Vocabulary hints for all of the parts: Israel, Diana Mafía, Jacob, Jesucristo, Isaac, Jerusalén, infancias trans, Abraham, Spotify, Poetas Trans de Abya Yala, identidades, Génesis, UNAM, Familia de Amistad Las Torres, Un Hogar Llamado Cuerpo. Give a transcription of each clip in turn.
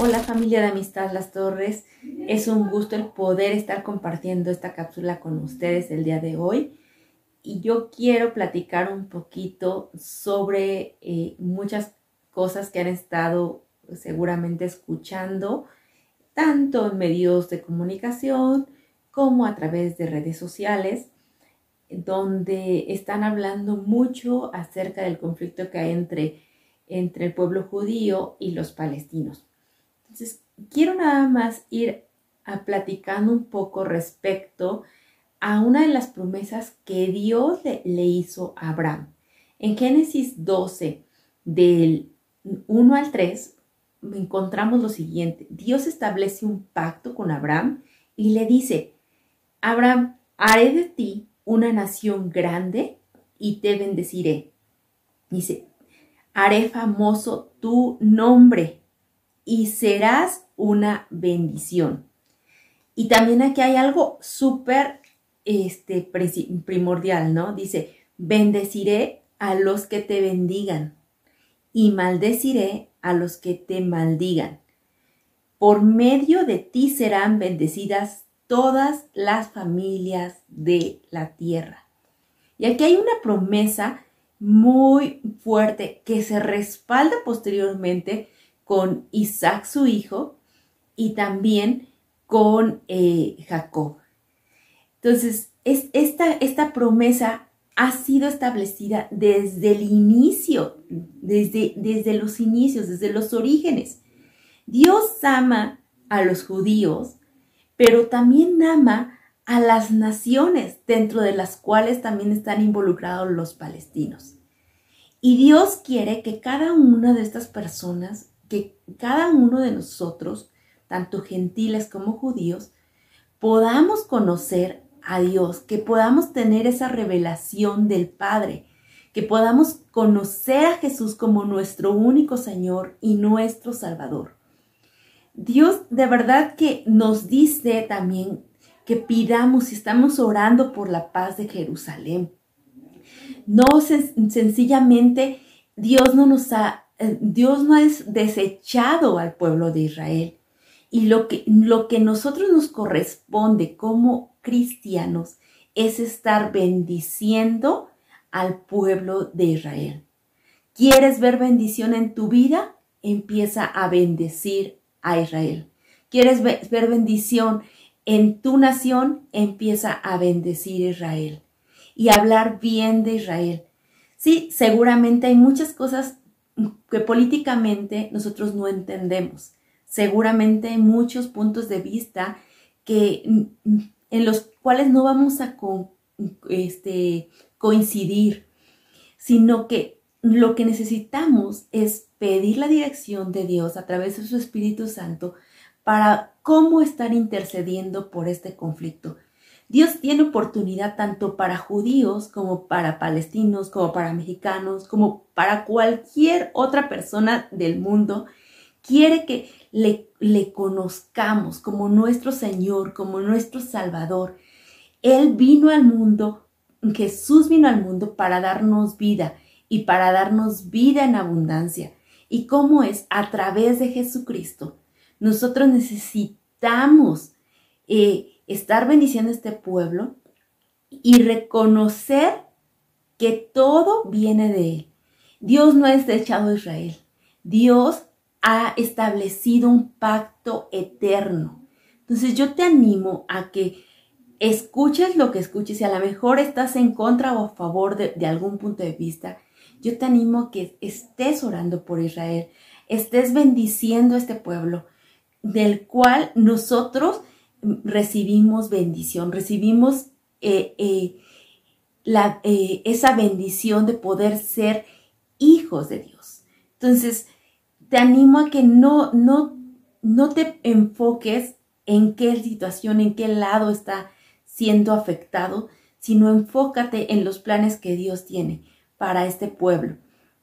Hola familia de Amistad Las Torres, es un gusto el poder estar compartiendo esta cápsula con ustedes el día de hoy. Y yo quiero platicar un poquito sobre muchas cosas que han estado seguramente escuchando, tanto en medios de comunicación como a través de redes sociales, donde están hablando mucho acerca del conflicto que hay entre el pueblo judío y los palestinos. Entonces, quiero nada más ir platicando un poco respecto a una de las promesas que Dios le hizo a Abraham. En Génesis 12, del 1 al 3, encontramos lo siguiente. Dios establece un pacto con Abraham y le dice, Abraham, haré de ti una nación grande y te bendeciré. Dice, haré famoso tu nombre y serás una bendición. Y también aquí hay algo súper primordial, ¿no? Dice, bendeciré a los que te bendigan y maldeciré a los que te maldigan. Por medio de ti serán bendecidas todas las familias de la tierra. Y aquí hay una promesa muy fuerte que se respalda posteriormente con Isaac su hijo y también con Jacob. Entonces, esta promesa ha sido establecida desde el inicio, desde los inicios, desde los orígenes. Dios ama a los judíos, pero también ama a las naciones dentro de las cuales también están involucrados los palestinos. Y Dios quiere que cada una de estas personas, que cada uno de nosotros, tanto gentiles como judíos, podamos conocer a Dios, que podamos tener esa revelación del Padre, que podamos conocer a Jesús como nuestro único Señor y nuestro Salvador. Dios de verdad que nos dice también que pidamos, si estamos orando por la paz de Jerusalén. No sencillamente Dios no ha desechado al pueblo de Israel. Y lo que nosotros nos corresponde como cristianos es estar bendiciendo al pueblo de Israel. ¿Quieres ver bendición en tu vida? Empieza a bendecir a Israel. ¿Quieres ver bendición en tu nación? Empieza a bendecir a Israel y hablar bien de Israel. Sí, seguramente hay muchas cosas que políticamente nosotros no entendemos. Seguramente hay muchos puntos de vista en los cuales no vamos a coincidir, sino que lo que necesitamos es pedir la dirección de Dios a través de su Espíritu Santo para cómo estar intercediendo por este conflicto. Dios tiene oportunidad tanto para judíos como para palestinos, como para mexicanos, como para cualquier otra persona del mundo. Quiere que le conozcamos como nuestro Señor, como nuestro Salvador. Él vino al mundo, Jesús vino al mundo para darnos vida y para darnos vida en abundancia. ¿Y cómo es? A través de Jesucristo. Nosotros necesitamos estar bendiciendo a este pueblo y reconocer que todo viene de Él. Dios no ha desechado a Israel. Dios ha establecido un pacto eterno. Entonces yo te animo a que escuches lo que escuches. Si a lo mejor estás en contra o a favor de algún punto de vista, yo te animo a que estés orando por Israel, estés bendiciendo a este pueblo del cual nosotros recibimos bendición, recibimos esa bendición de poder ser hijos de Dios. Entonces, te animo a que no te enfoques en qué situación, en qué lado está siendo afectado, sino enfócate en los planes que Dios tiene para este pueblo.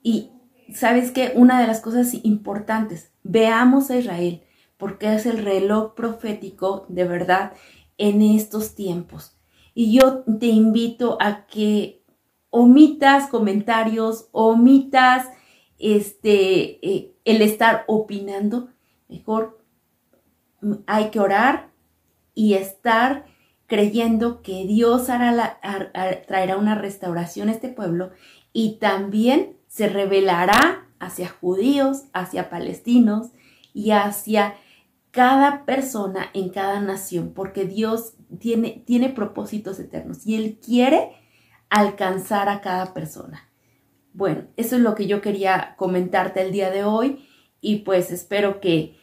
Y ¿sabes qué? Una de las cosas importantes, veamos a Israel, porque es el reloj profético de verdad en estos tiempos. Y yo te invito a que omitas comentarios, omitas el estar opinando Mejor hay que orar y estar creyendo que Dios hará traerá una restauración a este pueblo, y también se revelará hacia judíos, hacia palestinos y hacia cada persona en cada nación, porque Dios tiene propósitos eternos y Él quiere alcanzar a cada persona. Bueno, eso es lo que yo quería comentarte el día de hoy, y pues espero que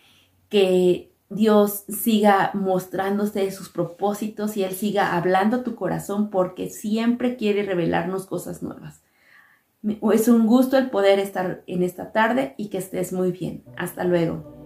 Dios siga mostrándose sus propósitos y Él siga hablando a tu corazón, porque siempre quiere revelarnos cosas nuevas. Es un gusto el poder estar en esta tarde y que estés muy bien. Hasta luego.